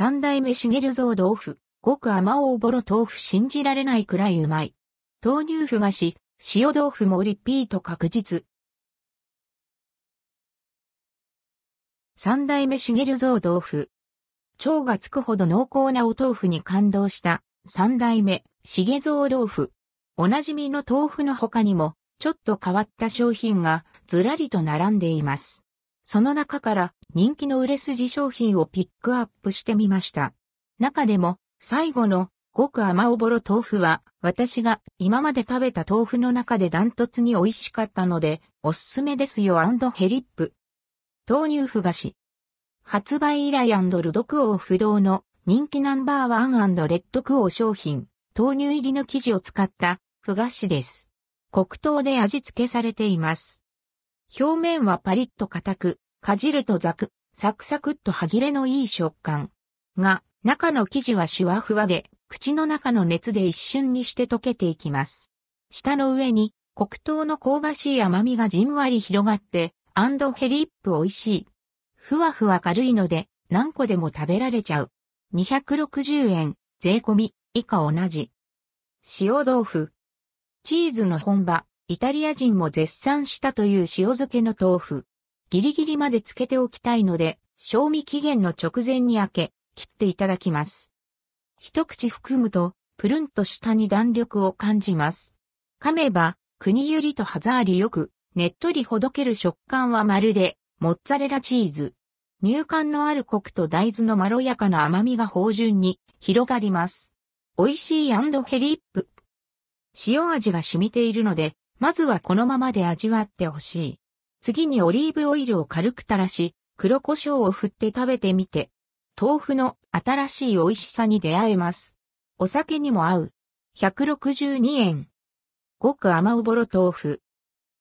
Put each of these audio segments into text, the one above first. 三代目しげる蔵豆腐、ごく甘おうぼろ豆腐信じられないくらいうまい。豆乳ふ菓子、塩豆腐もリピート確実。三代目しげる蔵豆腐。超がつくほど濃厚なお豆腐に感動した三代目しげ蔵豆腐。おなじみの豆腐の他にも、ちょっと変わった商品がずらりと並んでいます。その中から人気の売れ筋商品をピックアップしてみました。中でも最後のごく甘おぼろ豆腐は私が今まで食べた豆腐の中でダントツに美味しかったのでおすすめですよ&ヘリップ。豆乳ふ菓子。発売以来&ルドクオー不動の人気No.1&レッドクオー商品。豆乳入りの生地を使ったふ菓子です。黒糖で味付けされています。表面はパリッと硬く、かじるとサクサクっと歯切れのいい食感。が、中の生地はシュワフワで、口の中の熱で一瞬にして溶けていきます。舌の上に黒糖の香ばしい甘みがじんわり広がって、ヘリップ美味しい。ふわふわ軽いので、何個でも食べられちゃう。260円、税込み、以下同じ。塩豆腐。チーズの本場、イタリア人も絶賛したという塩漬けの豆腐。ギリギリまで漬けておきたいので、賞味期限の直前に開け、切っていただきます。一口含むと、プルンと舌に弾力を感じます。噛めば、国ゆりと歯触りよく、ねっとりほどける食感はまるで、モッツァレラチーズ。乳感のあるコクと大豆のまろやかな甘みが芳醇に広がります。美味しい&ヘリップ。塩味が染みているので、まずはこのままで味わってほしい。次にオリーブオイルを軽く垂らし、黒胡椒を振って食べてみて、豆腐の新しい美味しさに出会えます。お酒にも合う。162円。ごく甘おぼろ豆腐。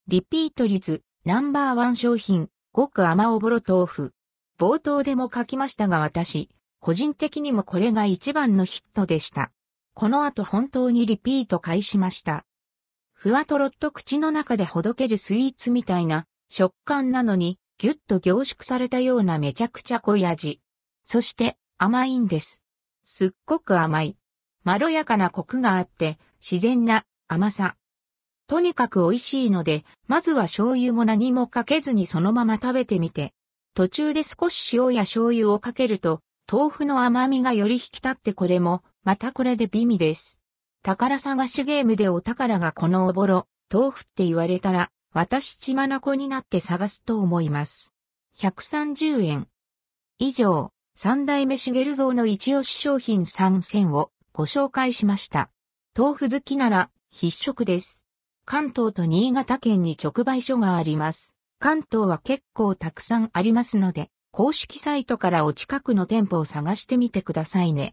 リピート率No.1商品、ごく甘おぼろ豆腐。冒頭でも書きましたが私、個人的にもこれが一番のヒットでした。この後本当にリピート買いしました。ふわとろっと口の中でほどけるスイーツみたいな食感なのにギュッと凝縮されたようなめちゃくちゃ濃い味。そして甘いんです。すっごく甘い。まろやかなコクがあって自然な甘さ。とにかく美味しいので、まずは醤油も何もかけずにそのまま食べてみて。途中で少し塩や醤油をかけると豆腐の甘みがより引き立ってこれもまたこれで美味です。宝探しゲームでお宝がこのおぼろ、豆腐って言われたら、私血まなこになって探すと思います。130円。以上、三代目しげる蔵の一押し商品3選をご紹介しました。豆腐好きなら必食です。関東と新潟県に直売所があります。関東は結構たくさんありますので、公式サイトからお近くの店舗を探してみてくださいね。